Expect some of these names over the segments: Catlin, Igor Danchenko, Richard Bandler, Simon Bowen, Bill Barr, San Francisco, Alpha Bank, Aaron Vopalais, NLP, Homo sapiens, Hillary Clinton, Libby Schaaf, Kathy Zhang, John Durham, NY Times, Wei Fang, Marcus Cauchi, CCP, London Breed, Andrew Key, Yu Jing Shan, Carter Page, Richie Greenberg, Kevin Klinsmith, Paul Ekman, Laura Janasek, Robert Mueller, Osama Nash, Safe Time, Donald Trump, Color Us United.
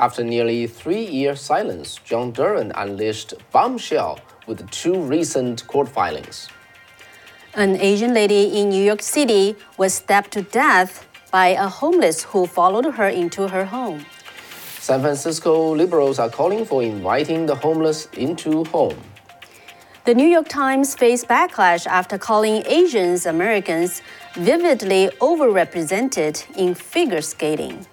After nearly 3 years' silence, John Durham unleashed bombshell with two recent court filings. An Asian lady in New York City was stabbed to death by a homeless who followed her into her home. San Francisco liberals are calling for inviting the homeless into home. The New York Times faced backlash after calling Asians Americans vividly overrepresented in figure skating.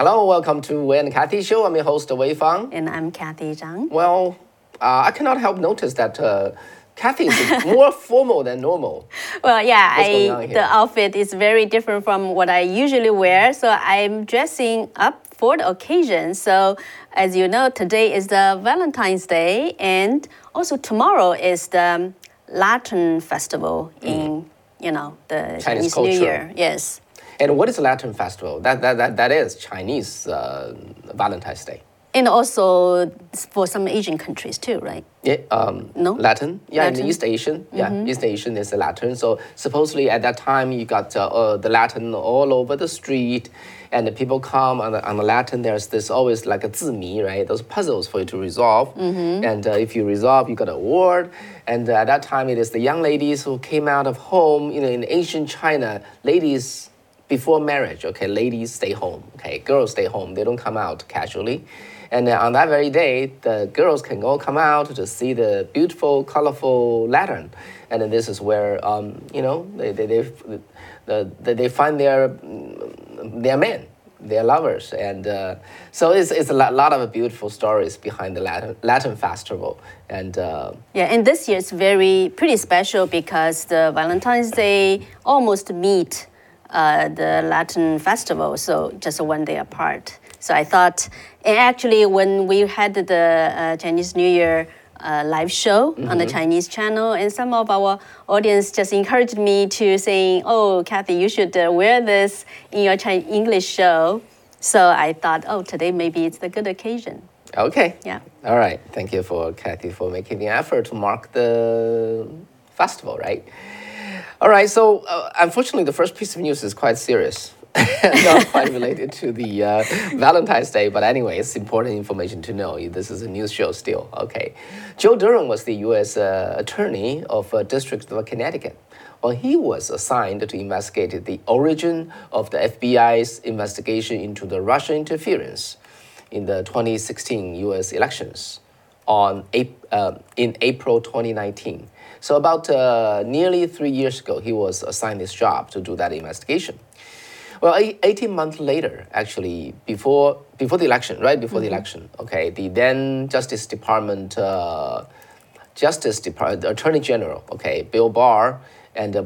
Hello, welcome to Wei and Kathy Show. I'm your host, Wei Fang. And I'm Kathy Zhang. Well, I cannot help notice that Kathy is more formal than normal. Well, yeah, the outfit is very different from what I usually wear, so I'm dressing up for the occasion. So, as you know, today is the Valentine's Day, and also tomorrow is the Lantern Festival in, the Chinese East culture. New Year. Yes. And what is Lantern Festival? That is Chinese Valentine's Day. And also for some Asian countries too, right? Yeah, no? Latin. Yeah, Latin. In the East Asian. Yeah, mm-hmm. East Asian is the Latin. So supposedly at that time you got the Latin all over the street, and the people come on the Latin. There's this always like a 字谜, right? Those puzzles for you to resolve. Mm-hmm. And if you resolve, you got an award. And at that time, it is the young ladies who came out of home. In ancient China, ladies before marriage, okay, ladies stay home, okay, girls stay home. They don't come out casually. And on that very day, the girls can all come out to see the beautiful, colorful lantern. And then this is where, they find their men, their lovers. And so it's a lot of beautiful stories behind the Lantern Festival. And and this year it's pretty special because the Valentine's Day almost meet the Lantern Festival, so just 1 day apart. So I thought, and actually when we had the Chinese New Year live show mm-hmm. on the Chinese channel, and some of our audience just encouraged me to saying, oh, Kathy, you should wear this in your English show. So I thought, today maybe it's a good occasion. Okay. Yeah. All right. Thank you, Kathy, for making the effort to mark the festival, right? All right. So unfortunately, the first piece of news is quite serious. Not quite related to the Valentine's Day, but anyway, it's important information to know. This is a news show still, okay. Joe Durham was the U.S. Attorney of District of Connecticut. Well, he was assigned to investigate the origin of the FBI's investigation into the Russian interference in the 2016 U.S. elections in April 2019. So about nearly 3 years ago, he was assigned this job to do that investigation. Well, 18 months later, actually, before the election, right before mm-hmm. the election, okay, the then Justice Department Attorney General, okay, Bill Barr, and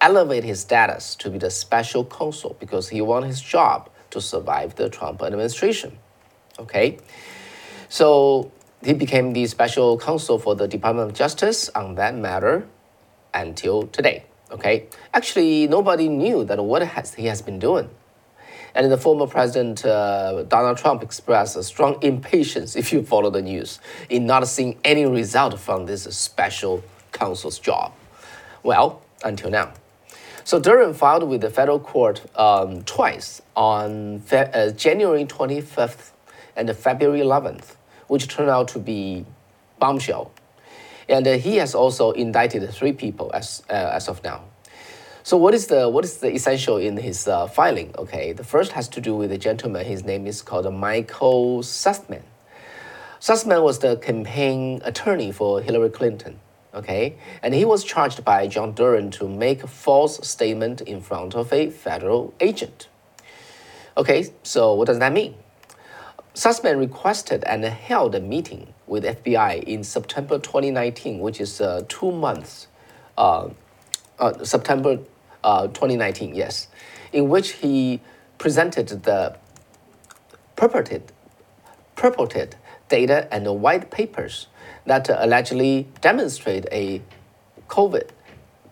elevated his status to be the special counsel because he wanted his job to survive the Trump administration, okay. So he became the special counsel for the Department of Justice on that matter until today. Okay, actually, nobody knew that he has been doing. And the former president, Donald Trump, expressed a strong impatience, if you follow the news, in not seeing any result from this special counsel's job. Well, until now. So Durham filed with the federal court twice on January 25th and February 11th, which turned out to be bombshell. And he has also indicted three people as of now. So what is the essential in his filing? Okay, the first has to do with a gentleman. His name is called Michael Sussman. Sussman was the campaign attorney for Hillary Clinton. Okay, and he was charged by John Durham to make a false statement in front of a federal agent. Okay, so what does that mean? Sussman requested and held a meeting with FBI in September 2019, which is 2 months, September 2019, yes, in which he presented the purported data and the white papers that allegedly demonstrate a covert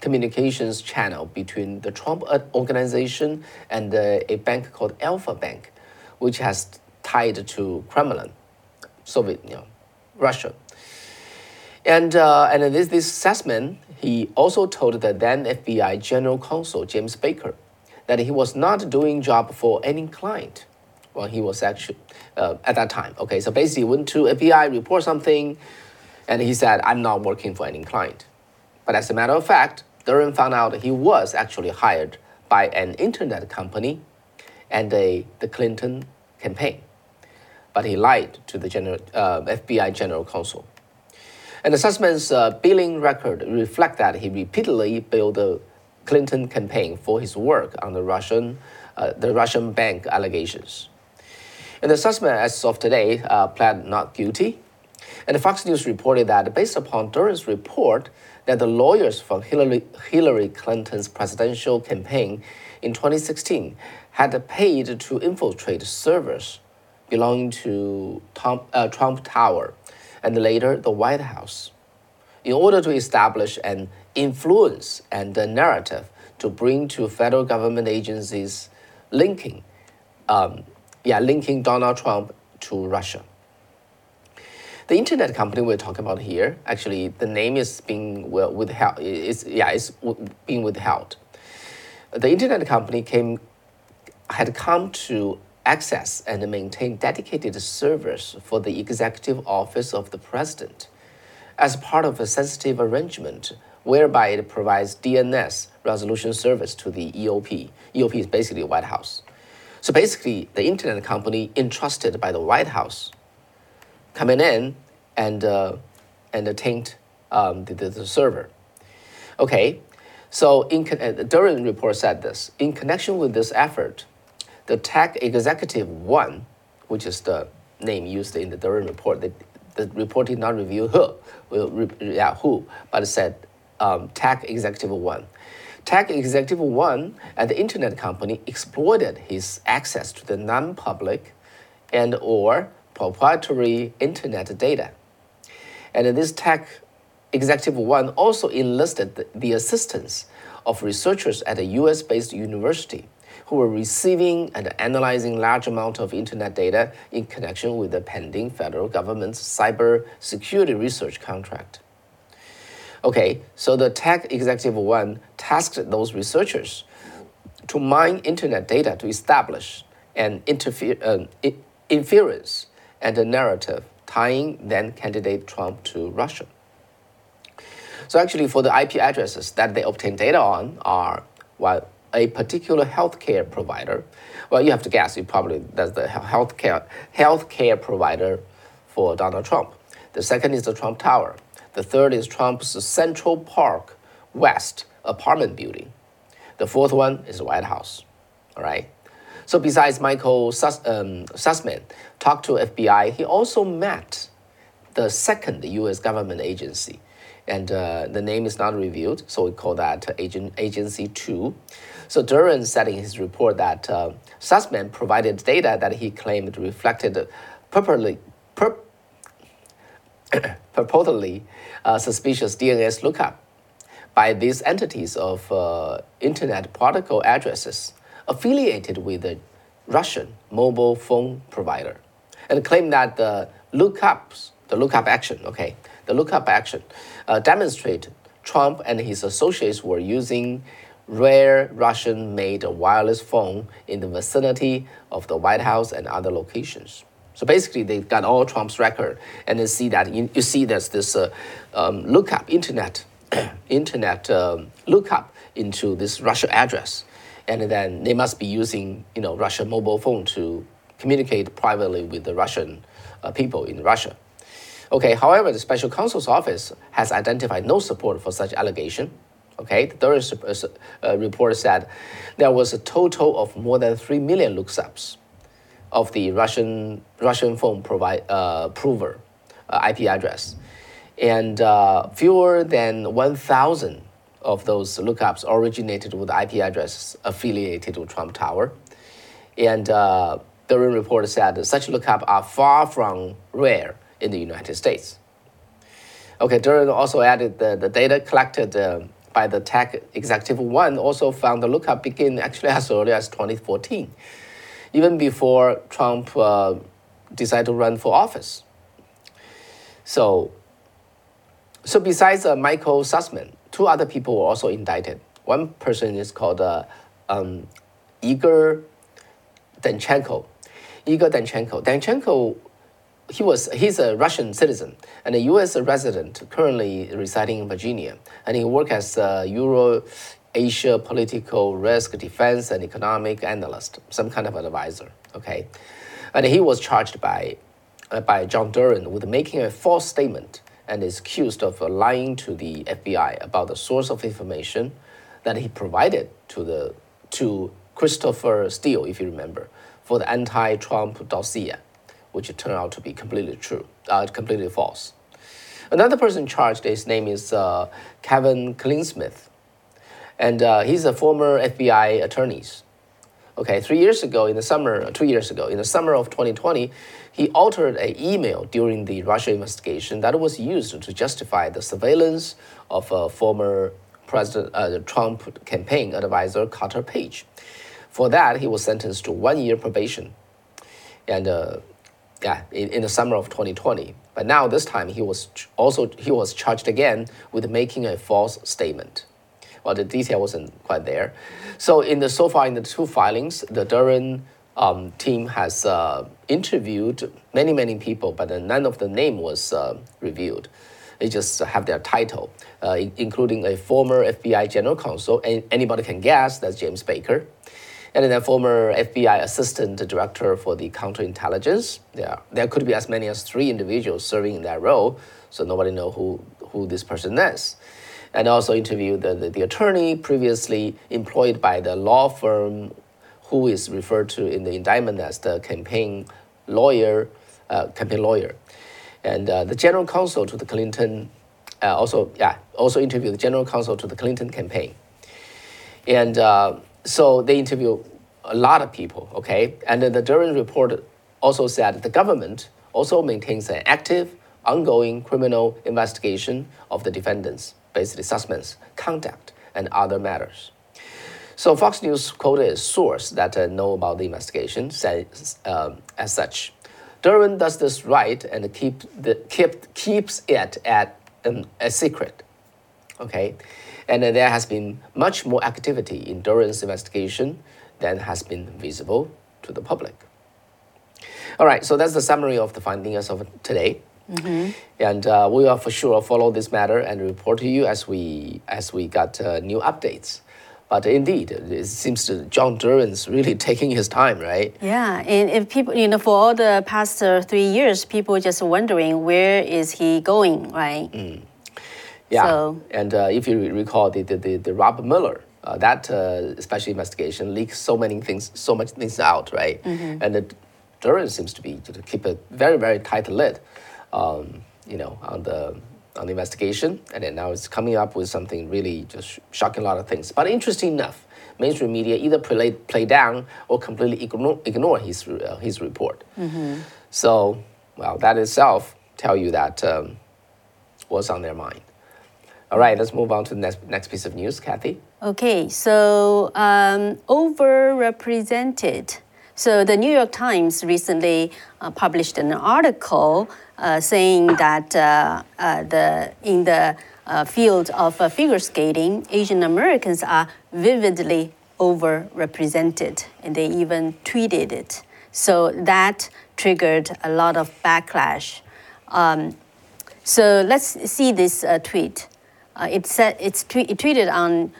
communications channel between the Trump organization and a bank called Alpha Bank, which has tied to Kremlin, Soviet Russia. And this Sussman, He also told the then FBI General Counsel James Baker that he was not doing job for any client when he was actually at that time. Okay, so basically went to FBI, report something, and he said, I'm not working for any client. But as a matter of fact, Durham found out he was actually hired by an internet company and the Clinton campaign. But he lied to the FBI General Counsel. And the Sussman's billing record reflect that he repeatedly billed the Clinton campaign for his work on the Russian bank allegations. And the Sussman, as of today, pled not guilty. And Fox News reported that based upon Durham's report that the lawyers from Hillary Clinton's presidential campaign in 2016 had paid to infiltrate servers belonging to Trump Tower and later the White House in order to establish an influence and a narrative to bring to federal government agencies linking Donald Trump to Russia. The internet company we're talking about here, actually, the name is being withheld. The internet company had come to access and maintain dedicated servers for the executive office of the president as part of a sensitive arrangement whereby it provides DNS resolution service to the EOP. EOP is basically the White House. So basically, the internet company entrusted by the White House coming in and taint the server. Okay, so Durham report said this. In connection with this effort, the Tech Executive 1, which is the name used in the Durham report, the report did not reveal who, but it said Tech Executive 1. Tech Executive 1 at the internet company exploited his access to the non-public and or proprietary internet data. And this Tech Executive 1 also enlisted the assistance of researchers at a US-based university who were receiving and analyzing large amounts of internet data in connection with the pending federal government's cybersecurity research contract. Okay, so the Tech Executive 1 tasked those researchers to mine internet data to establish an inference and a narrative tying then-candidate Trump to Russia. So actually, for the IP addresses that they obtain data on are a particular healthcare provider. Well, you have to guess, that's the healthcare provider for Donald Trump. The second is the Trump Tower. The third is Trump's Central Park West apartment building. The fourth one is the White House, all right? So besides Michael Sussman talked to FBI, he also met the second U.S. government agency. And the name is not revealed, so we call that Agency 2. So Durham said in his report that Sussman provided data that he claimed reflected purportedly suspicious DNS lookup by these entities of internet protocol addresses affiliated with the Russian mobile phone provider, and claimed that the lookup action demonstrated Trump and his associates were using rare Russian-made wireless phone in the vicinity of the White House and other locations. So basically, they got all Trump's record, and they see that you see there's this lookup, internet lookup into this Russia address, and then they must be using Russian mobile phone to communicate privately with the Russian people in Russia. Okay, however, the special counsel's office has identified no support for such allegation. Okay, the Durham report said there was a total of more than 3 million lookups of the Russian phone prover IP address. And fewer than 1,000 of those lookups originated with IP addresses affiliated with Trump Tower. And Durham report said such lookups are far from rare in the United States. Okay, Durham also added that the data collected by the Tech Executive 1 also found the lookup begin actually as early as 2014, even before Trump decided to run for office. So besides Michael Sussman two other people were also indicted. One person is called Igor Danchenko. Igor Danchenko. Danchenko, he's a Russian citizen and a U.S. resident currently residing in Virginia, and he worked as a Euro-Asia political risk defense and economic analyst, some kind of advisor. Okay, and he was charged by John Durham with making a false statement and is accused of lying to the FBI about the source of information that he provided to Christopher Steele, if you remember, for the anti-Trump dossier, which turned out to be completely false. Another person charged, his name is Kevin Klinsmith, and he's a former FBI attorney. Okay, 2 years ago, in the summer of 2020, he altered an email during the Russia investigation that was used to justify the surveillance of a former President Trump campaign advisor Carter Page. For that, he was sentenced to 1 year probation, and in the summer of 2020. But now this time he was charged again with making a false statement. Well, the detail wasn't quite there. So so far in the two filings, the Durham team has interviewed many people, but none of the name was revealed. They just have their title, including a former FBI general counsel, and anybody can guess that's James Baker, and then a former FBI assistant director for the counterintelligence. There could be as many as 3 individuals serving in that role, so nobody knows who this person is. And also interviewed the attorney previously employed by the law firm who is referred to in the indictment as the campaign lawyer. And the general counsel to the Clinton, also interviewed the general counsel to the Clinton campaign. And so they interviewed a lot of people, okay? And then the Durham report also said the government also maintains an active, ongoing criminal investigation of the defendants, basically Sussman's conduct and other matters. So Fox News quoted a source that know about the investigation, says as such, Durham does this right and keeps it at a secret, okay? And there has been much more activity in Durham's investigation than has been visible to the public. All right, so that's the summary of the findings of today. Mm-hmm. And we will for sure follow this matter and report to you as we got new updates. But indeed, it seems that John Durham's really taking his time, right? Yeah, and if people, for all the past 3 years, people just wondering where is he going, right? Mm. Yeah, so. And if you recall the Robert Mueller, that special investigation leaked so much things out, right? Mm-hmm. And Durham seems to be to keep a very very tight lid, on the investigation, and then now it's coming up with something really just shocking a lot of things. But interesting enough, mainstream media either play down or completely ignore his report. Mm-hmm. So, well, that itself tell you that what's on their mind. All right, let's move on to the next piece of news, Kathy. Okay, so overrepresented. So the New York Times recently published an article saying that in the field of figure skating, Asian Americans are vividly overrepresented, and they even tweeted it. So that triggered a lot of backlash. So let's see this tweet. It tweeted on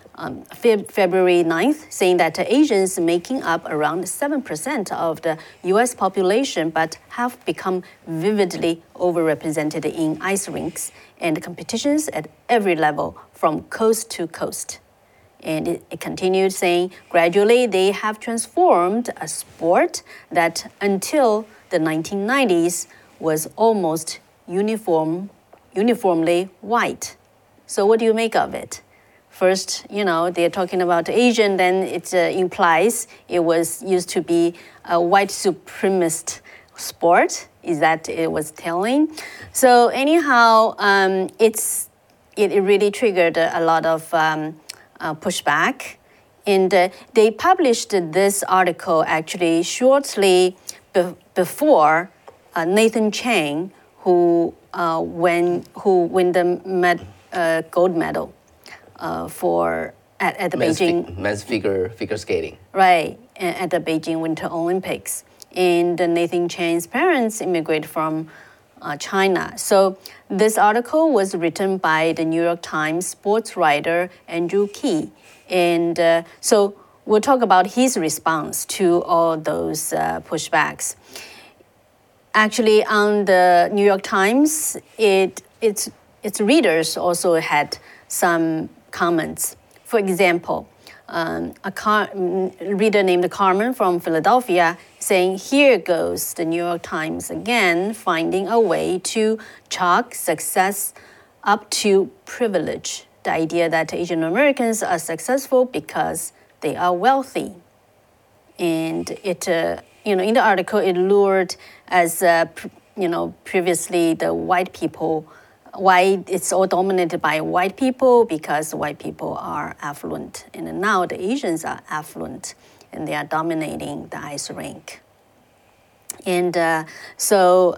February 9th, saying that Asians making up around 7% of the U.S. population but have become vividly overrepresented in ice rinks and competitions at every level from coast to coast. And it continued saying, gradually they have transformed a sport that until the 1990s was almost uniformly white. So what do you make of it? First, they're talking about Asian, then it implies it was used to be a white supremacist sport. Is that it was telling? So anyhow, it really triggered a lot of pushback. And they published this article actually shortly before Nathan Chen, who won the gold medal for at the men's Beijing men's figure skating. Right, at the Beijing Winter Olympics. And Nathan Chen's parents immigrated from China. So this article was written by the New York Times sports writer Andrew Key. And so we'll talk about his response to all those pushbacks. Actually, on the New York Times, its readers also had some comments. For example, a reader named Carmen from Philadelphia saying, "Here goes the New York Times again, finding a way to chalk success up to privilege. The idea that Asian Americans are successful because they are wealthy." And it, in the article, it lured as, previously the white people. Why it's all dominated by white people, because white people are affluent. And now the Asians are affluent, and they are dominating the ice rink. And so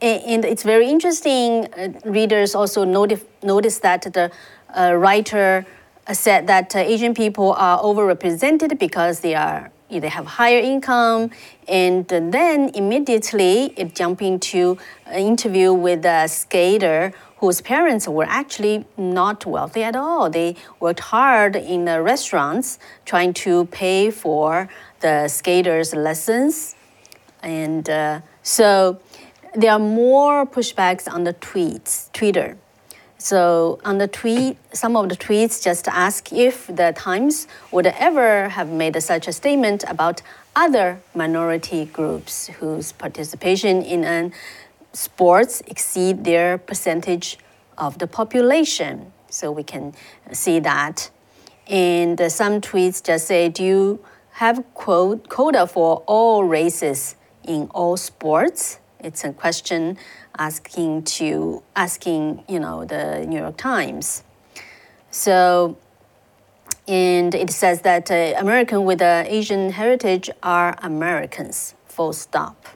it's very interesting. Readers also noticed that the writer said that Asian people are overrepresented because they have higher income, and then immediately it jumped into an interview with a skater whose parents were actually not wealthy at all. They worked hard in the restaurants trying to pay for the skaters' lessons. And so there are more pushbacks on the Twitter. So on the tweet, some of the tweets just ask if the Times would ever have made such a statement about other minority groups whose participation in sports exceed their percentage of the population. So we can see that. And some tweets just say, "Do you have quota for all races in all sports?" It's a question asking the New York Times. So, and it says that Americans with Asian heritage are Americans, full stop.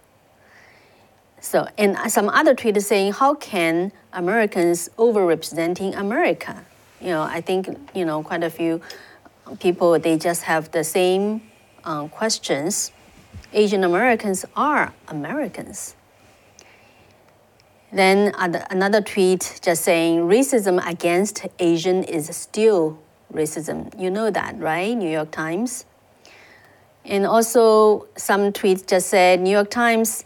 So, and some other tweet is saying, "How can Americans overrepresenting America?" I think, quite a few people, they just have the same questions. Asian Americans are Americans. Then another tweet just saying, "Racism against Asian is still racism." You know that, right? New York Times. And also some tweets just said, "New York Times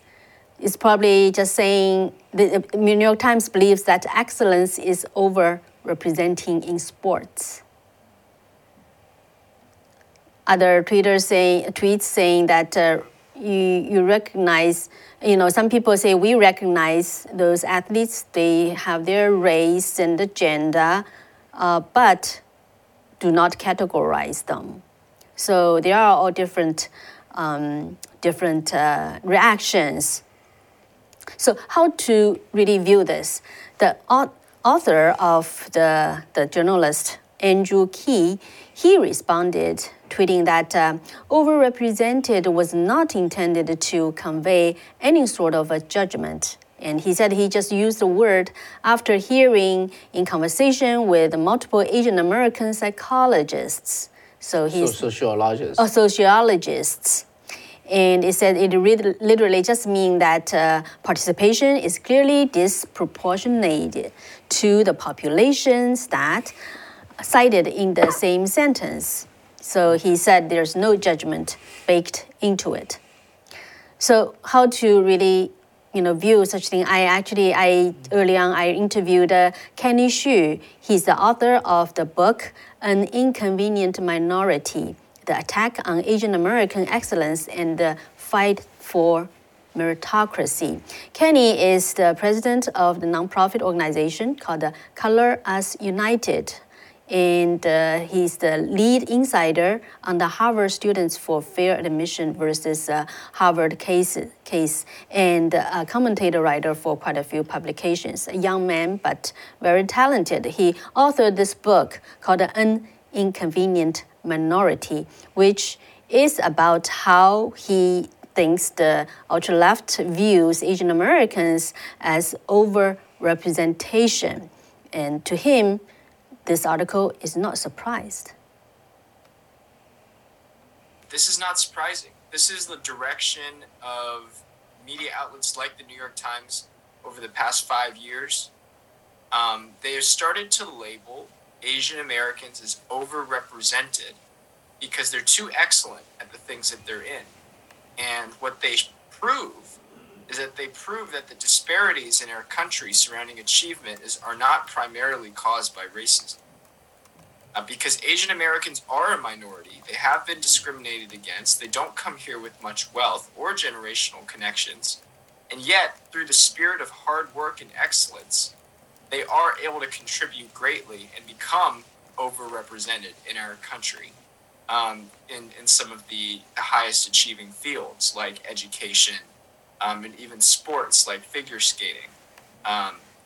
is probably just saying the New York Times believes that excellence is overrepresenting in sports." Other tweets saying that. You recognize, some people say we recognize those athletes, they have their race and the gender, but do not categorize them. So there are all different reactions. So how to really view this? The author of the journalist, Andrew Key, he responded tweeting that overrepresented was not intended to convey any sort of a judgment. And he said he just used the word after hearing in conversation with multiple Asian American psychologists. So he's sociologists. Sociologists. And it said it literally just means that participation is clearly disproportionate to the populations that cited in the same sentence. So he said there's no judgment baked into it. So how to really, view such thing? Early on I interviewed Kenny Xu. He's the author of the book An Inconvenient Minority: The Attack on Asian American Excellence and the Fight for Meritocracy. Kenny is the president of the nonprofit organization called the Color Us United. And he's the lead insider on the Harvard Students for Fair Admission versus Harvard case, and a commentator writer for quite a few publications. A young man, but very talented. He authored this book called An Inconvenient Minority, which is about how he thinks the ultra-left views Asian Americans as overrepresentation. And to him, This article is not surprised. This is not surprising. This is the direction of media outlets like the New York Times over the past 5 years. They have started to label Asian Americans as overrepresented because they're too excellent at the things that they're in. And what they prove is that they prove that the disparities in our country surrounding achievement are not primarily caused by racism. Because Asian Americans are a minority, they have been discriminated against, they don't come here with much wealth or generational connections, and yet, through the spirit of hard work and excellence, they are able to contribute greatly and become overrepresented in our country in some of the highest achieving fields like education and even sports like figure skating.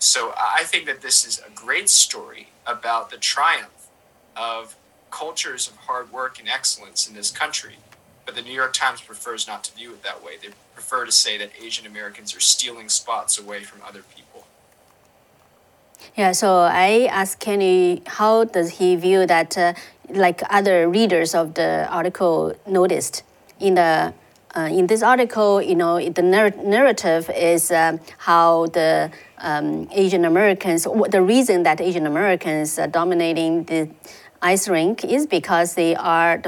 So I think that this is a great story about the triumph of cultures of hard work and excellence in this country. But the New York Times prefers not to view it that way. They prefer to say that Asian Americans are stealing spots away from other people. Yeah, so I asked Kenny, how does he view that, like other readers of the article noticed? In this article, you know, the narrative is how the Asian Americans, the reason that Asian Americans are dominating the ice rink is because the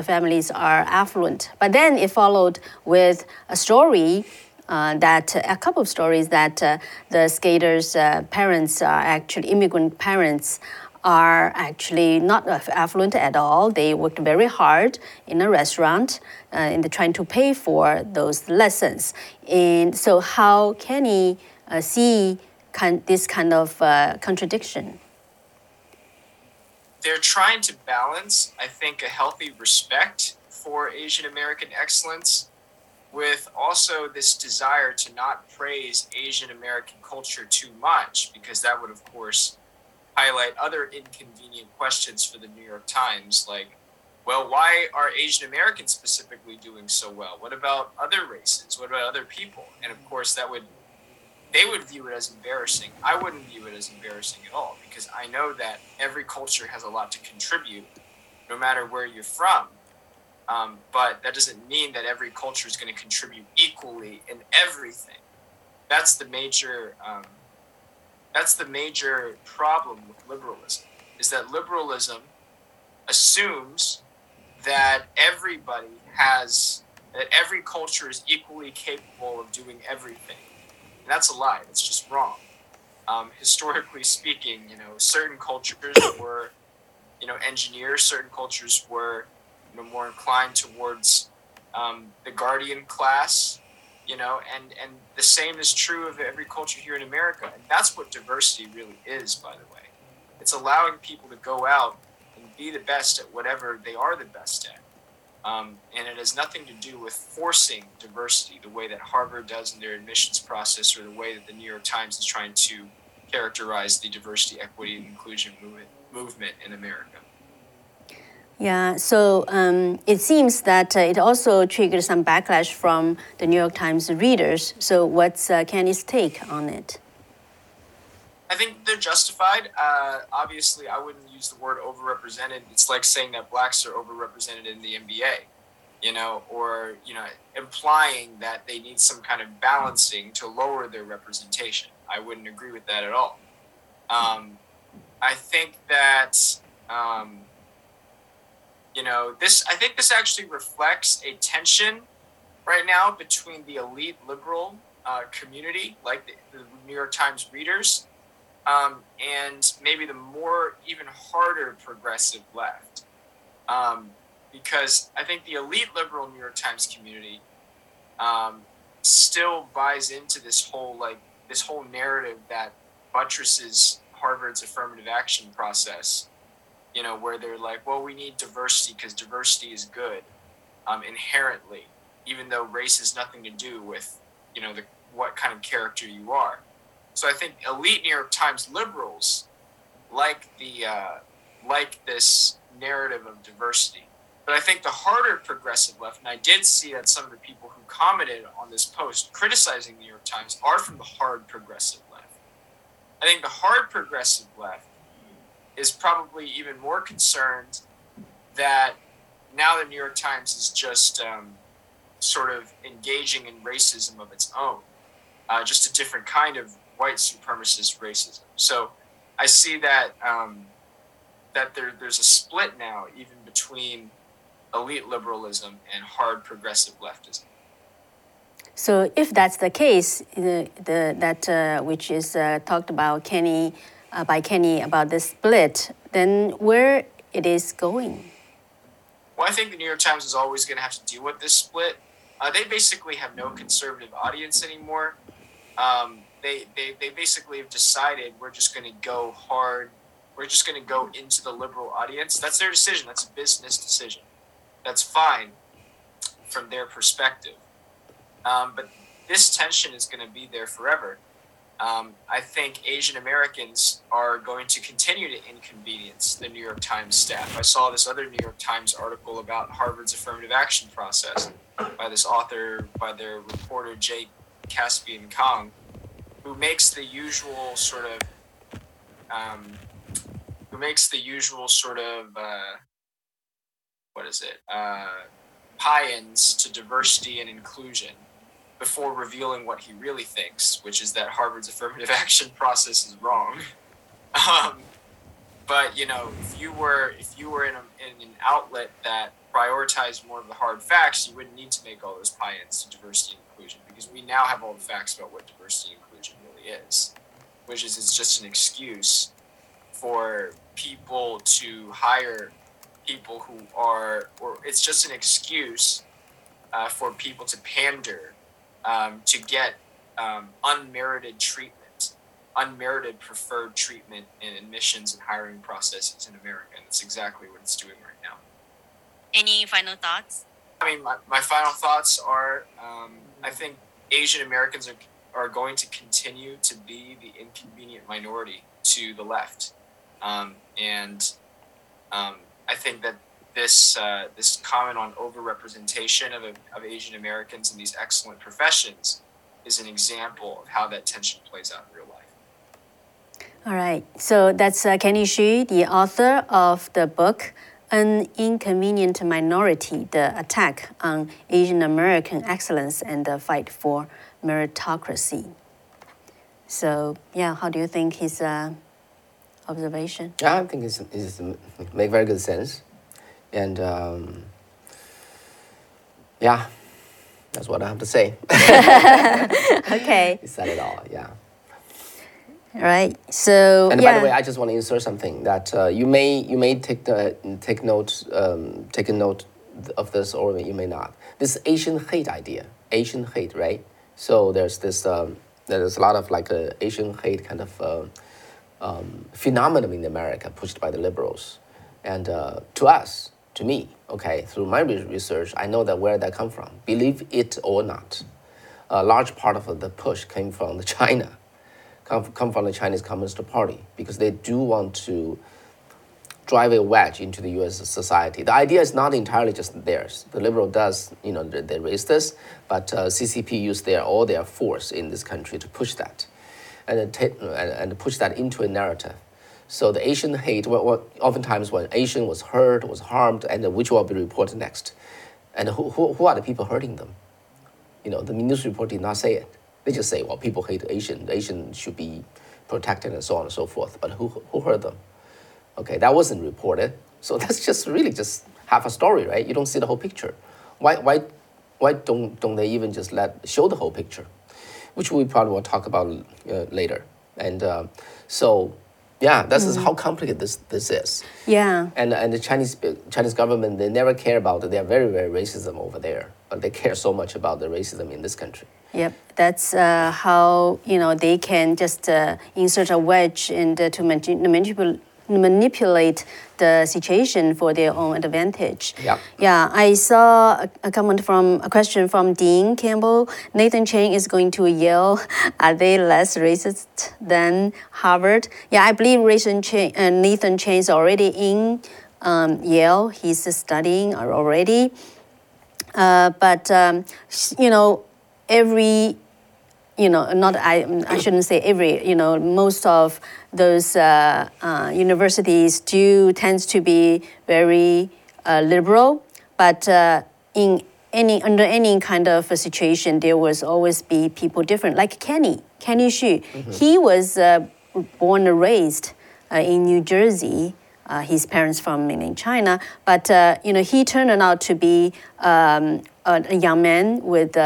families are affluent. But then it followed with a story a couple of stories that the skaters' parents are actually immigrant parents, are actually not affluent at all. They worked very hard in a restaurant and trying to pay for those lessons. And so how can he see this kind of contradiction? They're trying to balance, I think, a healthy respect for Asian American excellence with also this desire to not praise Asian American culture too much, because that would, of course, highlight other inconvenient questions for the New York Times, like, well, why are Asian Americans specifically doing so well? What about other races? What about other people? And of course, they would view it as embarrassing. I wouldn't view it as embarrassing at all, because I know that every culture has a lot to contribute, no matter where you're from. But that doesn't mean that every culture is going to contribute equally in everything. That's the major problem with liberalism, is that liberalism assumes that every culture is equally capable of doing everything. And that's a lie. That's just wrong. Historically speaking, you know, certain cultures were, you know, engineers. Certain cultures were, you know, more inclined towards the guardian class. You know, and the same is true of every culture here in America. And that's what diversity really is, by the way. It's allowing people to go out and be the best at whatever they are the best at. And it has nothing to do with forcing diversity the way that Harvard does in their admissions process, or the way that the New York Times is trying to characterize the diversity, equity, and inclusion movement in America. Yeah, so it seems that it also triggered some backlash from the New York Times readers. So what's Kenny's take on it? I think they're justified. Obviously, I wouldn't use the word overrepresented. It's like saying that blacks are overrepresented in the NBA, you know, or, you know, implying that they need some kind of balancing to lower their representation. I wouldn't agree with that at all. I think that... you know, I think this actually reflects a tension right now between the elite liberal community, like the New York Times readers, and maybe the more even harder progressive left. Because I think the elite liberal New York Times community still buys into this whole narrative that buttresses Harvard's affirmative action process. You know, where they're like, well, we need diversity because diversity is good inherently, even though race has nothing to do with, you know, what kind of character you are. So I think elite New York Times liberals like this narrative of diversity. But I think the harder progressive left, and I did see that some of the people who commented on this post criticizing the New York Times are from the hard progressive left. I think the hard progressive left is probably even more concerned that now the New York Times is just sort of engaging in racism of its own, just a different kind of white supremacist racism. So I see that that there's a split now, even between elite liberalism and hard progressive leftism. So if that's the case, which is talked about by Kenny about this split, then where it is going? Well, I think the New York Times is always going to have to deal with this split. They basically have no conservative audience anymore. They basically have decided we're just going to go hard. We're just going to go into the liberal audience. That's their decision. That's a business decision. That's fine from their perspective. But this tension is going to be there forever. I think Asian Americans are going to continue to inconvenience the New York Times staff. I saw this other New York Times article about Harvard's affirmative action process by this author, by their reporter, Jay Caspian Kang, who makes the usual pie-ins to diversity and inclusion before revealing what he really thinks, which is that Harvard's affirmative action process is wrong. But, you know, if you were in an outlet that prioritized more of the hard facts, you wouldn't need to make all those tie-ins to diversity and inclusion, because we now have all the facts about what diversity and inclusion really is, which is it's just an excuse for people to hire people who are, or it's just an excuse for people to pander to get unmerited treatment, unmerited preferred treatment in admissions and hiring processes in America. And that's exactly what it's doing right now. Any final thoughts? I mean, my final thoughts are, I think Asian Americans are going to continue to be the inconvenient minority to the left. I think that this comment on overrepresentation of Asian Americans in these excellent professions is an example of how that tension plays out in real life. All right. So that's Kenny Xu, the author of the book, An Inconvenient Minority, The Attack on Asian American Excellence and the Fight for Meritocracy. So, yeah, how do you think his observation? I think it's make very good sense. And, that's what I have to say. Okay. He said it all, yeah. All right, so, and by the way, I just want to insert something that you may take note of this, or you may not. This Asian hate idea, right? So there's this, there's a lot of like Asian hate kind of phenomenon in America pushed by the liberals. And to me, okay, through my research, I know that where that come from. Believe it or not, a large part of the push came from China, come from the Chinese Communist Party, because they do want to drive a wedge into the U.S. society. The idea is not entirely just theirs. The liberal does, you know, they raise this, but CCP used all their force in this country to push that, and push that into a narrative. So the Asian hate, oftentimes when Asian was hurt, was harmed, and which will be reported next. And who are the people hurting them? You know, the news report did not say it. They just say, well, people hate Asian. The Asian should be protected and so on and so forth. But who hurt them? Okay, that wasn't reported. So that's just really just half a story, right? You don't see the whole picture. Why don't they even just show the whole picture? Which we probably will talk about later. And so. Yeah, this is how complicated this is. Yeah, and the Chinese government, they never care about it. They are very, very racism over there, but they care so much about the racism in this country. Yep, that's how they can just insert a wedge and to manipulate the situation for their own advantage. Yeah. Yeah, I saw a question from Dean Campbell. Nathan Chen is going to Yale. Are they less racist than Harvard? Yeah, I believe Nathan Chen is already in Yale. He's studying already. But every I shouldn't say every, most of those universities do tends to be very liberal, but under any kind of a situation, there was always be people different. Like Kenny Xu, mm-hmm. He was born and raised in New Jersey. His parents from mainland China, but he turned out to be a young man with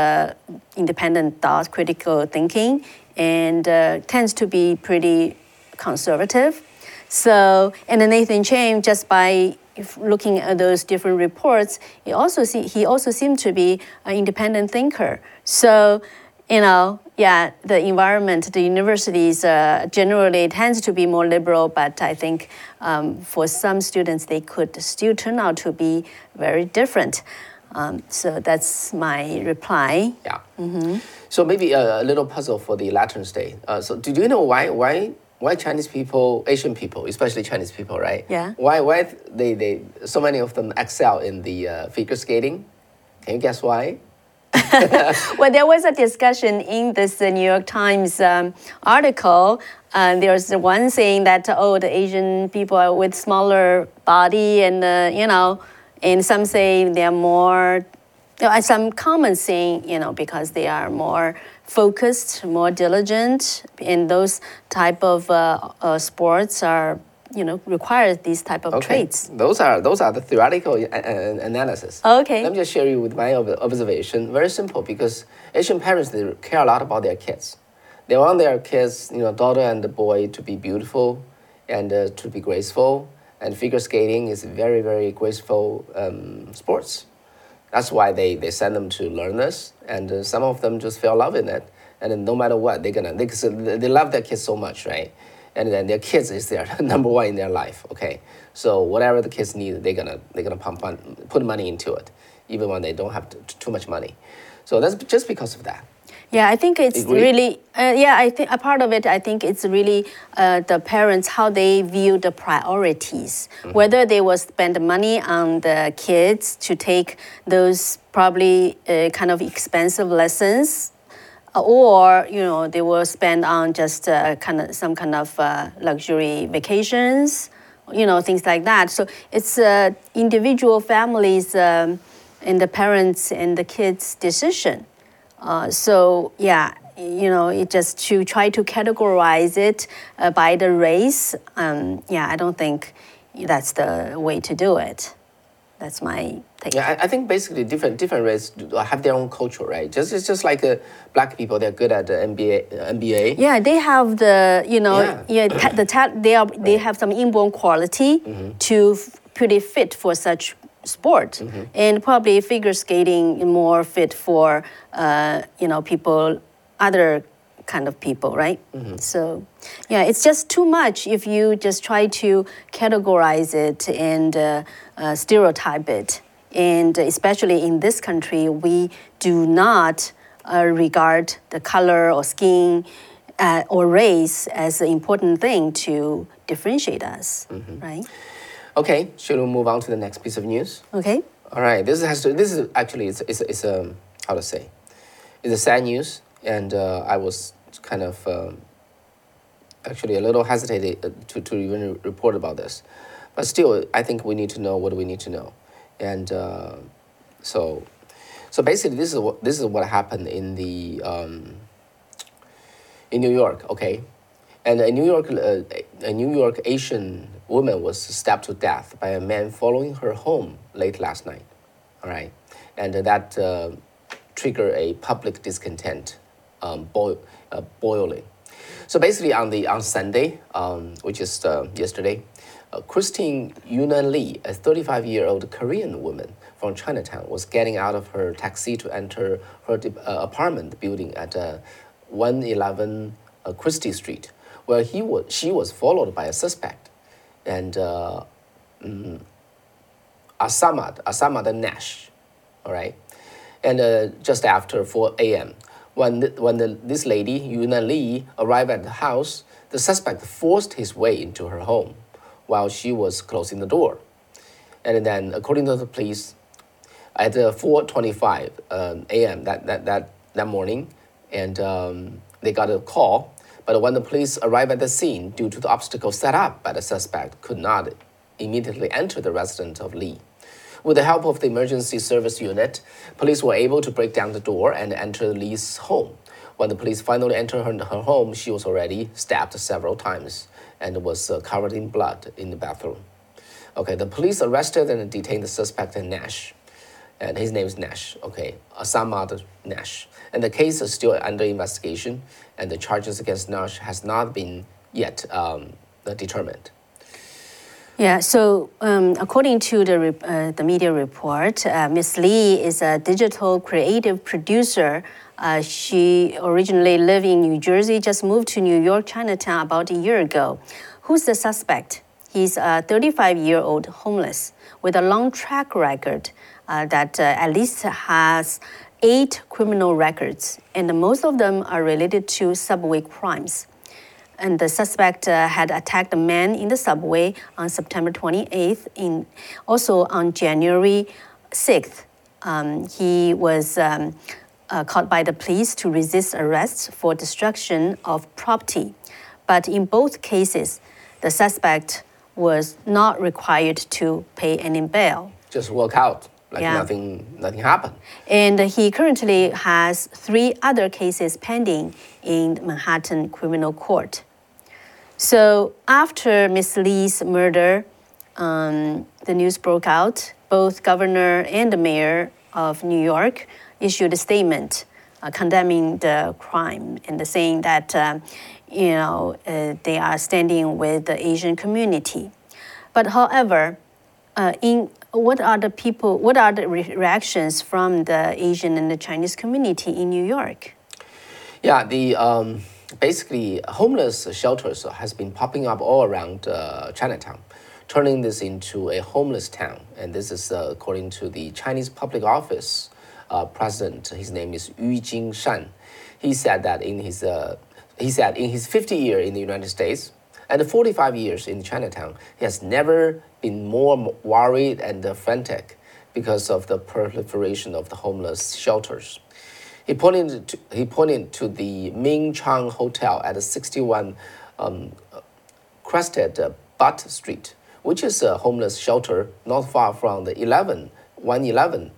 independent thought, critical thinking, and tends to be pretty conservative. So, and then Nathan Chen, just by looking at those different reports, he also seemed to be an independent thinker. So, the environment, the universities generally tends to be more liberal, but I think for some students, they could still turn out to be very different. So that's my reply. Yeah. Mm-hmm. So maybe a little puzzle for the Veterans Day. So do you know why Chinese people, Asian people, especially Chinese people, right? Yeah. Why they so many of them excel in the figure skating? Can you guess why? Well, there was a discussion in this New York Times article. There was one saying that, the Asian people are with smaller body and, and some say they're more, some comments saying, because they are more focused, more diligent, and those type of sports are, requires these type of traits. Those are the theoretical analysis. Okay. Let me just share you with my observation. Very simple, because Asian parents, they care a lot about their kids. They want their kids, daughter and the boy, to be beautiful and to be graceful. And figure skating is very, very graceful sports. That's why they send them to learn this. And some of them just fell in love with it. And then no matter what, they love their kids so much, right? And then their kids is their number one in their life, okay? So whatever the kids need, they're gonna put money into it, even when they don't have too much money. So that's just because of that. Yeah, I think it's really, I think a part of it, I think it's really the parents, how they view the priorities, mm-hmm. whether they will spend money on the kids to take those probably kind of expensive lessons, or they will spend on just some kind of luxury vacations, things like that. So it's individual families and the parents and the kids' decision. It just to try to categorize it by the race. I don't think that's the way to do it. That's my take. Yeah, I think basically different races have their own culture, right? It's just like black people, they're good at MBA. Yeah, they have they have some inborn quality mm-hmm. to pretty fit for such sport, mm-hmm. and probably figure skating more fit for people, other kind of people, right? Mm-hmm. So, it's just too much if you just try to categorize it and stereotype it. And especially in this country, we do not regard the color or skin or race as an important thing to differentiate us, mm-hmm. right? Okay, should we move on to the next piece of news? Okay. All right, it's a sad news. And I was kind of actually a little hesitant to even report about this. But still, I think we need to know what we need to know. And so basically, this is what happened in the in New York, okay? And a New York Asian woman was stabbed to death by a man following her home late last night, all right? And that triggered a public discontent. Boiling. So basically, on Sunday, which is yesterday, Christine Yunan Lee, a 35-year-old Korean woman from Chinatown, was getting out of her taxi to enter her apartment building at 111 Christie Street, where she was followed by a suspect, and Osama Nash, all right, and just after 4 a.m. When this lady, Yunan Lee, arrived at the house, the suspect forced his way into her home while she was closing the door. And then, according to the police, at 4:25 a.m. that morning, and they got a call. But when the police arrived at the scene, due to the obstacles set up by the suspect, could not immediately enter the residence of Lee. With the help of the emergency service unit, police were able to break down the door and enter Lee's home. When the police finally entered her home, she was already stabbed several times and was covered in blood in the bathroom. Okay, the police arrested and detained the suspect Nash. And his name is Nash, okay, Osama Nash. And the case is still under investigation, and the charges against Nash has not been yet determined. Yeah, so according to the media report, Ms. Lee is a digital creative producer. She originally lived in New Jersey, just moved to New York, Chinatown about a year ago. Who's the suspect? He's a 35-year-old homeless with a long track record that at least has 8 criminal records, and most of them are related to subway crimes. And the suspect had attacked a man in the subway on September 28th. Also on January 6th, he was caught by the police to resist arrest for destruction of property. But in both cases, the suspect was not required to pay any bail. Just walk out like nothing happened. And he currently has 3 other cases pending in Manhattan Criminal Court. So after Ms. Lee's murder, the news broke out. Both governor and the mayor of New York issued a statement condemning the crime and saying that they are standing with the Asian community. But however, what are the reactions from the Asian and the Chinese community in New York? Yeah, the basically homeless shelters has been popping up all around Chinatown, turning this into a homeless town. And this is according to the Chinese Public Office president. His name is Yu Jing Shan. He said that in his 50 years in the United States and 45 years in Chinatown, he has never been more worried and frantic because of the proliferation of the homeless shelters. He pointed to the Ming Chang Hotel at 61 Crested Butt Street, which is a homeless shelter not far from the 111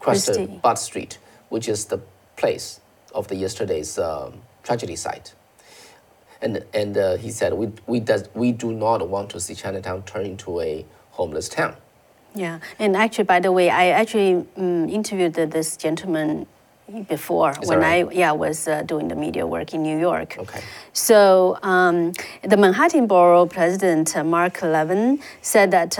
Crested Butt Street, which is the place of the yesterday's tragedy site. And he said, we do not want to see Chinatown turn into a homeless town. Yeah, and actually, by the way, I actually interviewed this gentleman before when I was doing the media work in New York. Okay. So the Manhattan Borough President Mark Levin said that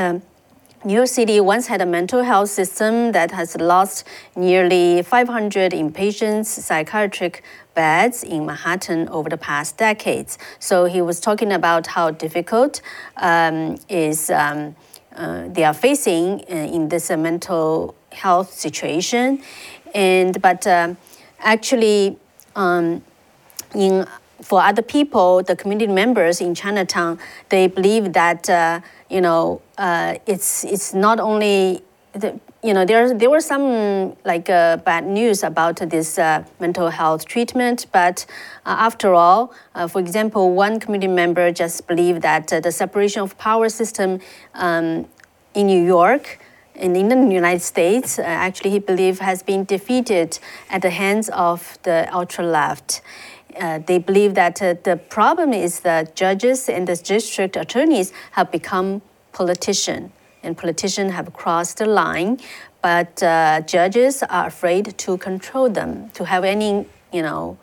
New York City once had a mental health system that has lost nearly 500 inpatient psychiatric beds in Manhattan over the past decades. So he was talking about how difficult they are facing in this mental health situation. For other people, the community members in Chinatown, they believe that it's not only there were some bad news about this mental health treatment, but after all, for example, one community member just believed that the separation of power system in New York and in the United States, actually, he believed has been defeated at the hands of the ultra left. They believe that the problem is the judges and the district attorneys have become politicians, and politicians have crossed the line, but judges are afraid to control them, to have any, to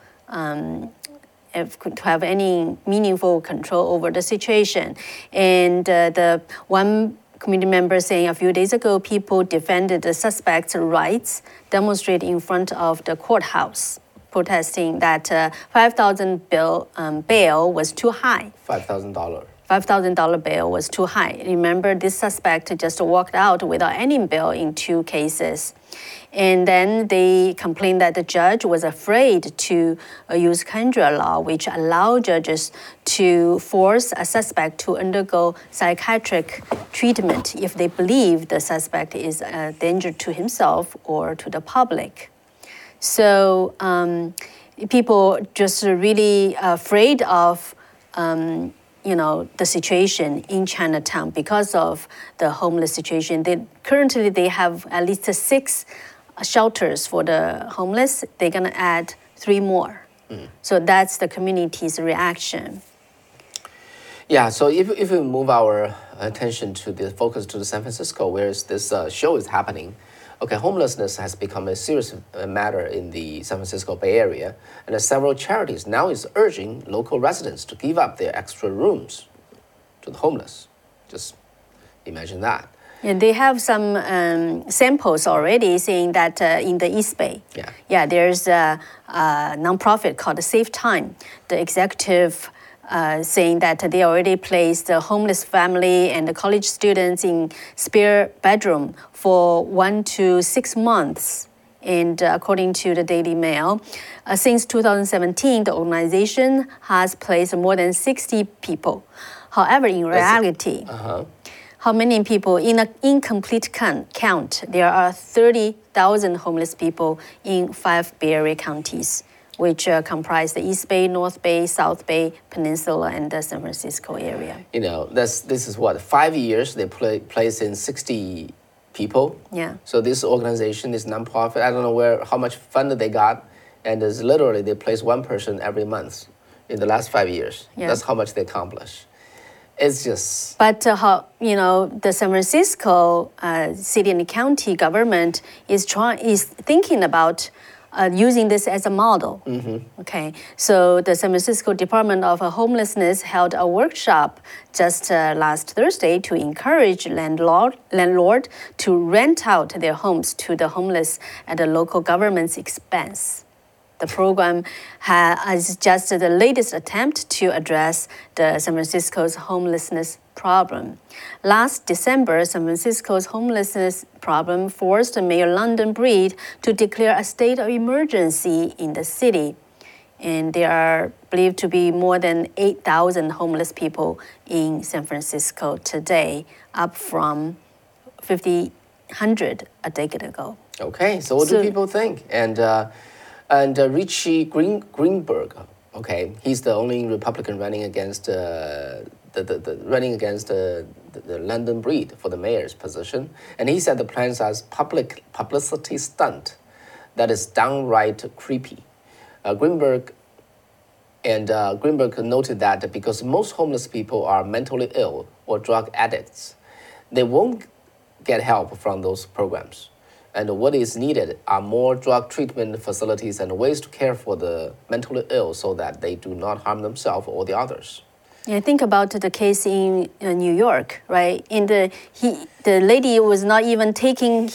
have any meaningful control over the situation. And the one community member saying a few days ago, people defended the suspect's rights, demonstrated in front of the courthouse, protesting that $5,000 bail was too high. $5,000. $5,000 bail was too high. Remember, this suspect just walked out without any bail in 2 cases. And then they complained that the judge was afraid to use Kendra law, which allowed judges to force a suspect to undergo psychiatric treatment if they believe the suspect is a danger to himself or to the public. So people just really afraid of, the situation in Chinatown because of the homeless situation. Currently, they have at least 6 shelters for the homeless. They're going to add 3 more. Mm. So that's the community's reaction. Yeah, so if we move our attention to the focus to the San Francisco, where this show is happening, okay, homelessness has become a serious matter in the San Francisco Bay Area, and several charities now is urging local residents to give up their extra rooms to the homeless. Just imagine that. Yeah, they have some samples already saying that in the East Bay, there's a nonprofit called Safe Time, the executive saying that they already placed the homeless family and the college students in spare bedroom for 1 to 6 months. And according to the Daily Mail, since 2017, the organization has placed more than 60 people. However, in reality, how many people? In an incomplete count, there are 30,000 homeless people in 5 Bay Area counties, which comprise the East Bay, North Bay, South Bay, Peninsula, and the San Francisco area. You know, this is what, 5 years they place in 60 people? Yeah. So this organization, this nonprofit, I don't know how much fund they got, and it's literally they place 1 person every month in the last 5 years. Yeah. That's how much they accomplish. It's just... But, the San Francisco city and county government is thinking about using this as a model. Mm-hmm. Okay, so the San Francisco Department of Homelessness held a workshop just last Thursday to encourage landlord to rent out their homes to the homeless at the local government's expense. The program is just the latest attempt to address the San Francisco's homelessness problem. Last December, San Francisco's homelessness problem forced Mayor London Breed to declare a state of emergency in the city. And there are believed to be more than 8,000 homeless people in San Francisco today, up from 1,500 a decade ago. Okay, so what do people think? And Richie Greenberg, okay, he's the only Republican running against the London Breed for the mayor's position, and he said the plans are publicity stunt that is downright creepy. Greenberg noted that because most homeless people are mentally ill or drug addicts, they won't get help from those programs. And what is needed are more drug treatment facilities and ways to care for the mentally ill so that they do not harm themselves or the others. Yeah, think about the case in New York, right? The lady was not even taking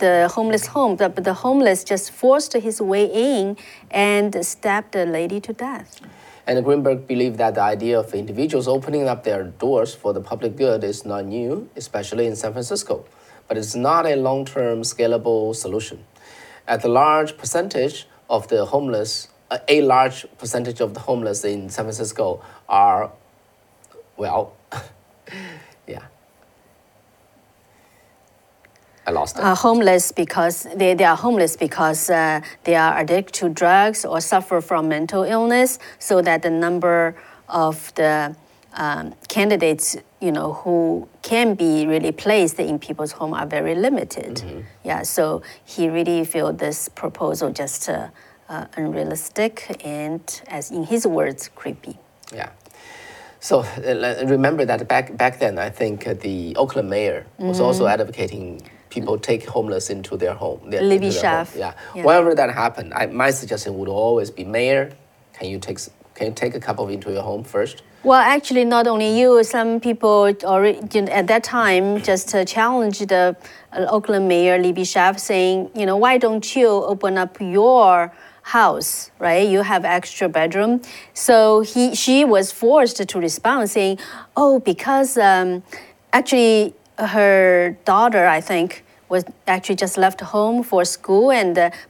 the homeless home, but the homeless just forced his way in and stabbed the lady to death. And Greenberg believed that the idea of individuals opening up their doors for the public good is not new, especially in San Francisco. But it's not a long-term scalable solution. A large percentage of the homeless in San Francisco are, I lost it. They are homeless because they are addicted to drugs or suffer from mental illness, so that the number of the candidates, who can be really placed in people's home are very limited. Mm-hmm. Yeah, so he really felt this proposal just unrealistic and, as in his words, creepy. Yeah. So remember that back then, I think the Oakland mayor was also advocating people take homeless into their home. Libby Schaaf. Yeah. Whenever that happened, my suggestion would always be, Mayor, can you take a couple into your home first? Well, actually, not only you. Some people already, at that time just challenged the Oakland mayor, Libby Schaaf, saying, why don't you open up your house, right? You have extra bedroom. So she was forced to respond, saying, because actually her daughter, I think, was actually just left home for school,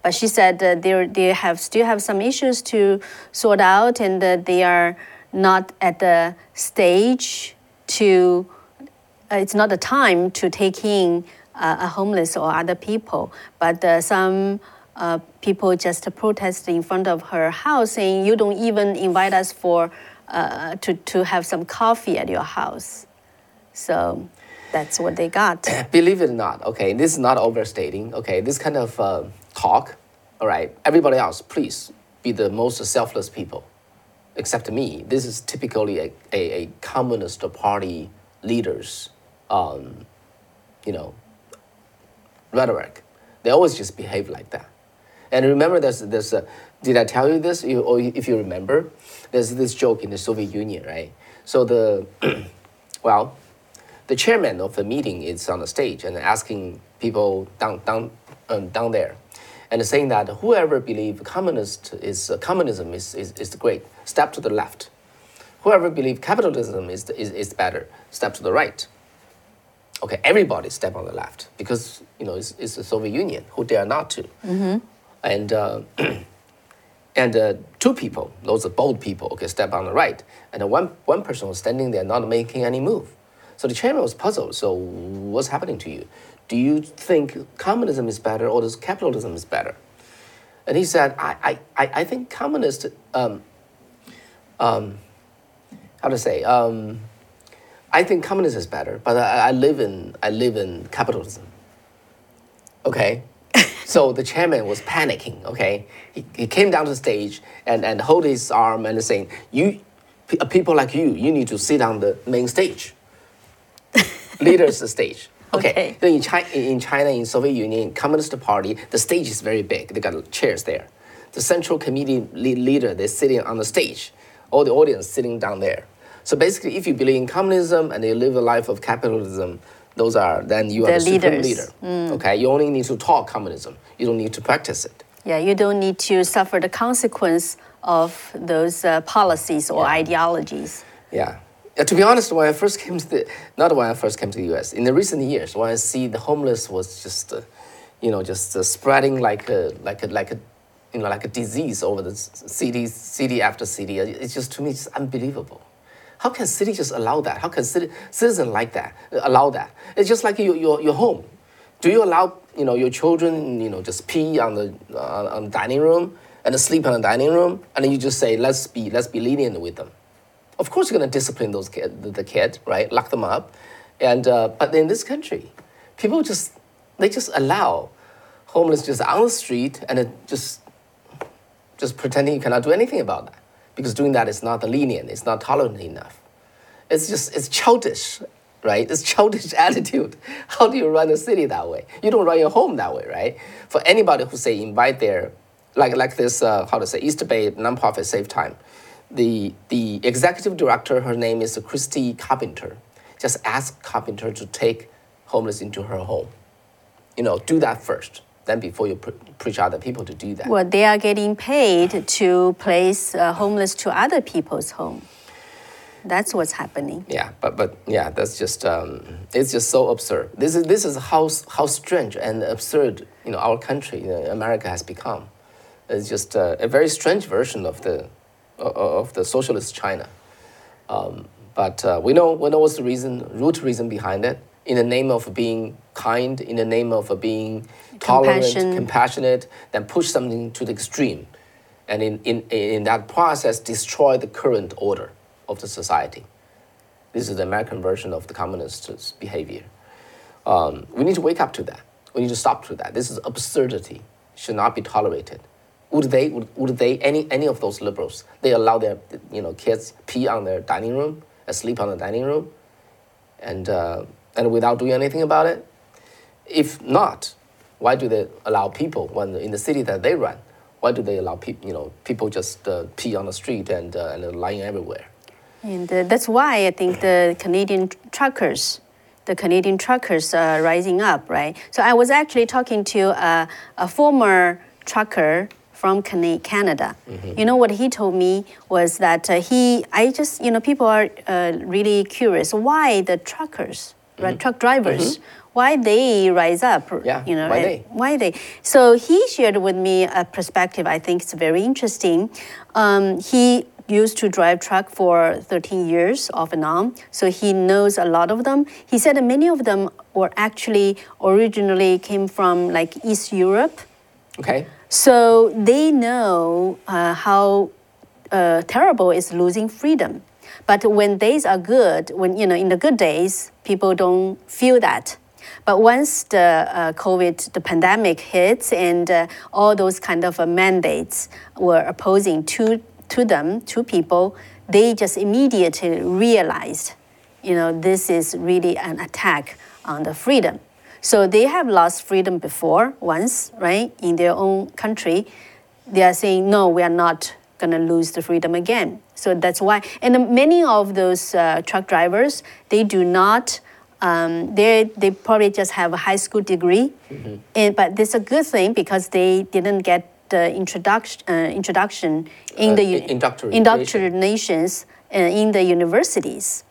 but she said they still have some issues to sort out, and they are not at the stage to, it's not the time to take in a homeless or other people. But some people just protest in front of her house, saying, you don't even invite us for to have some coffee at your house. So that's what they got. Believe it or not, okay, this is not overstating, okay, this kind of talk, all right, everybody else, please be the most selfless people, except me. This is typically a Communist Party leader's, rhetoric. They always just behave like that. And remember, there's did I tell you this? Or if you remember, there's this joke in the Soviet Union, right? So the chairman of the meeting is on the stage and asking people down there, and saying that whoever believes communism is great, step to the left. Whoever believes capitalism is better, step to the right. Okay, everybody step on the left because it's the Soviet Union. Who dare not to? Mm-hmm. And two people, those are bold people, okay, step on the right, and one person was standing there not making any move. So the chairman was puzzled. So what's happening to you? Do you think communism is better or does capitalism is better? And he said, I think communist, I think communism is better, but I live in capitalism. Okay? So the chairman was panicking, okay? He came down to the stage and hold his arm and saying, people like you need to sit on the main stage. Leaders the stage. Okay. So in China, in Soviet Union, Communist Party, the stage is very big. They got chairs there. The central committee leader, they're sitting on the stage. All the audience sitting down there. So basically, if you believe in communism and you live a life of capitalism, then you are the supreme leader. Mm. Okay, you only need to talk communism. You don't need to practice it. Yeah, you don't need to suffer the consequence of those policies or ideologies. Yeah. To be honest, when I first came to the U.S., in the recent years, when I see the homeless was just spreading like a disease over the city after city, it's just, to me, it's unbelievable. How can city just allow that? How can citizen like that allow that? It's just like your home. Do you allow your children just pee on the dining room and sleep on the dining room, and then you just say let's be lenient with them? Of course, you're going to discipline the kid, right? Lock them up, but in this country, people just allow homeless just on the street and just pretending you cannot do anything about that, because doing that is not lenient, it's not tolerant enough. It's childish, right? It's childish attitude. How do you run a city that way? You don't run your home that way, right? For anybody who say invite their like this East Bay nonprofit Safe Time. The executive director, her name is Christy Carpenter, just asked Carpenter to take homeless into her home. Do that first, then before you preach other people to do that. Well, they are getting paid to place homeless to other people's home. That's what's happening. Yeah, but that's just it's just so absurd. This is how strange and absurd our country, America has become. It's just a very strange version of the socialist China. But we know what's the root reason behind it. In the name of being kind, in the name of being tolerant, compassionate, then push something to the extreme. And in that process, destroy the current order of the society. This is the American version of the communist behavior. We need to wake up to that. We need to stop to that. This is absurdity. Should not be tolerated. Would they any of those liberals, they allow their kids pee on their dining room and sleep on the dining room and without doing anything about it? If not, why do they allow people when in the city that they run? Why do they allow people just pee on the street and lying everywhere? And that's why I think the Canadian truckers are rising up, right? So I was actually talking to a former trucker from Canada. Mm-hmm. You know what he told me was that people are really curious why the truckers, mm-hmm. right, truck drivers, mm-hmm. why they rise up, yeah. So he shared with me a perspective I think it's very interesting. He used to drive truck for 13 years off and on, so he knows a lot of them. He said that many of them were actually originally came from like East Europe. Okay. So they know how terrible is losing freedom. But when days are good, when in the good days, people don't feel that. But once the pandemic hits, and all those kind of mandates were opposing to people, they just immediately realized, this is really an attack on the freedom. So they have lost freedom before once, right, in their own country. They are saying, no, we are not going to lose the freedom again. So that's why. And many of those truck drivers, they do not... They probably just have a high school degree, mm-hmm. But this is a good thing because they didn't get the introduction in the indoctrinations in the universities.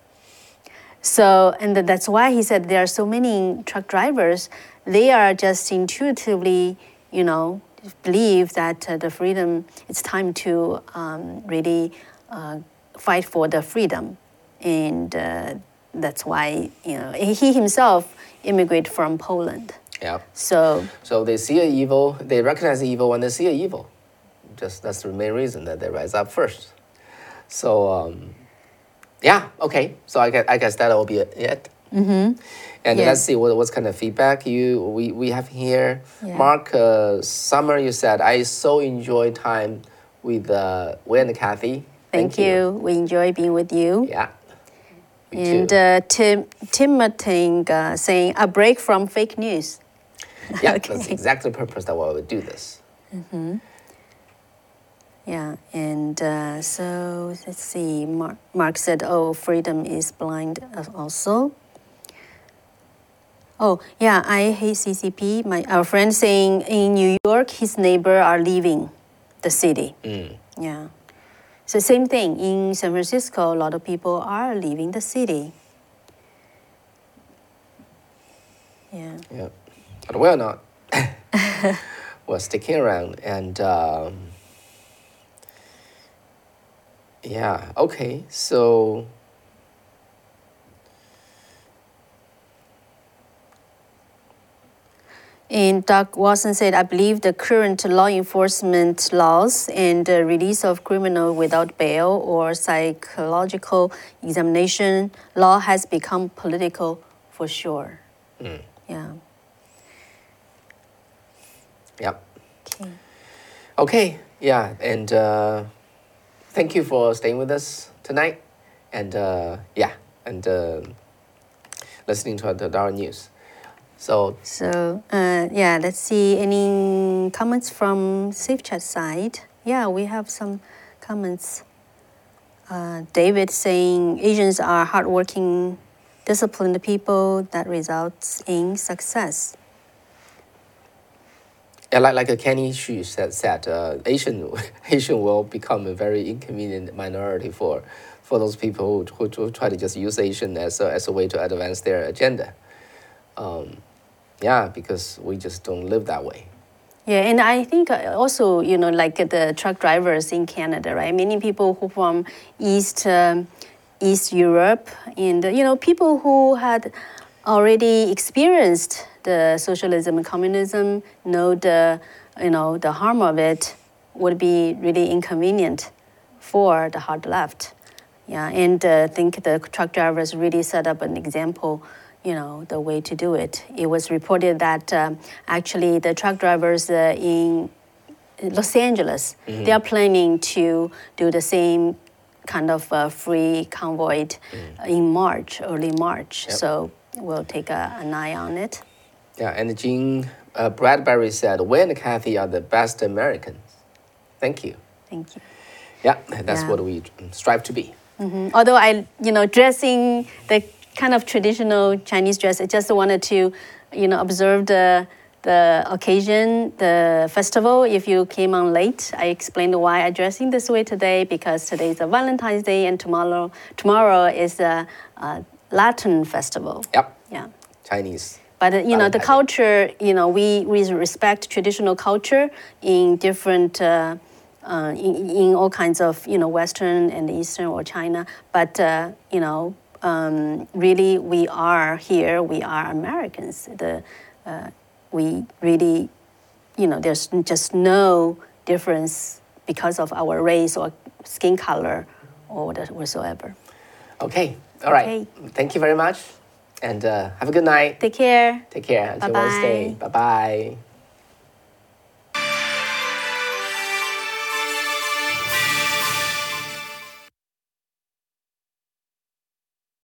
So, and that's why he said there are so many truck drivers. They are just intuitively, believe that the freedom. It's time to really fight for the freedom, and. That's why, he himself immigrated from Poland. Yeah. So they see an evil, they recognize the evil when they see an evil. Just that's the main reason that they rise up first. So, okay. So I guess that will be it. Mm-hmm. And let's see what kind of feedback we have here. Yeah. Mark, Summer, you said I so enjoy time with Wei and Kathy. Thank you. We enjoy being with you. Yeah. And Tim Martin saying, a break from fake news. Yeah, okay. That's exactly the purpose that why we do this. Mm-hmm. Yeah, and so let's see. Mark said, freedom is blind also. Oh, yeah, I hate CCP. Our friend saying in New York, his neighbor are leaving the city. Mm. Yeah. So same thing, in San Francisco, a lot of people are leaving the city. Yeah. Yeah, but we're not. We're sticking around. And so and Doug Watson said, I believe the current law enforcement laws and the release of criminals without bail or psychological examination law has become political for sure. Mm. Yeah. Yep. Okay. Yeah. And thank you for staying with us tonight and listening to our news. So, let's see any comments from SafeChat side. Yeah, we have some comments. David saying, Asians are hardworking, disciplined people that results in success. Yeah, like Kenny Xu said, Asian will become a very inconvenient minority for those people who try to just use Asian as a way to advance their agenda. Because we just don't live that way. Yeah, and I think also, like the truck drivers in Canada, right? Many people who from East Europe and, people who had already experienced the socialism and communism know the harm of it would be really inconvenient for the hard left. Yeah, and I think the truck drivers really set up an example the way to do it. It was reported that actually the truck drivers in Los Angeles, mm-hmm. they are planning to do the same kind of free convoy in March, early March. Yep. So we'll take an eye on it. Yeah, and Jean Bradbury said, Wei and Kathy are the best Americans. Thank you. Thank you. Yeah, that's what we strive to be. Mm-hmm. Although I, dressing the kind of traditional Chinese dress. I just wanted to, observe the occasion, the festival. If you came on late, I explained why I'm dressing this way today because today is a Valentine's Day and tomorrow is a Latin festival. Yep. Yeah. Chinese. But the culture. We respect traditional culture in different. In all kinds of Western and Eastern or China, but really, we are here. We are Americans. We really you know, there's just no difference because of our race or skin color or whatsoever. Okay. All right. Thank you very much. And have a good night. Take care. Take care. Until Wednesday. Bye-bye.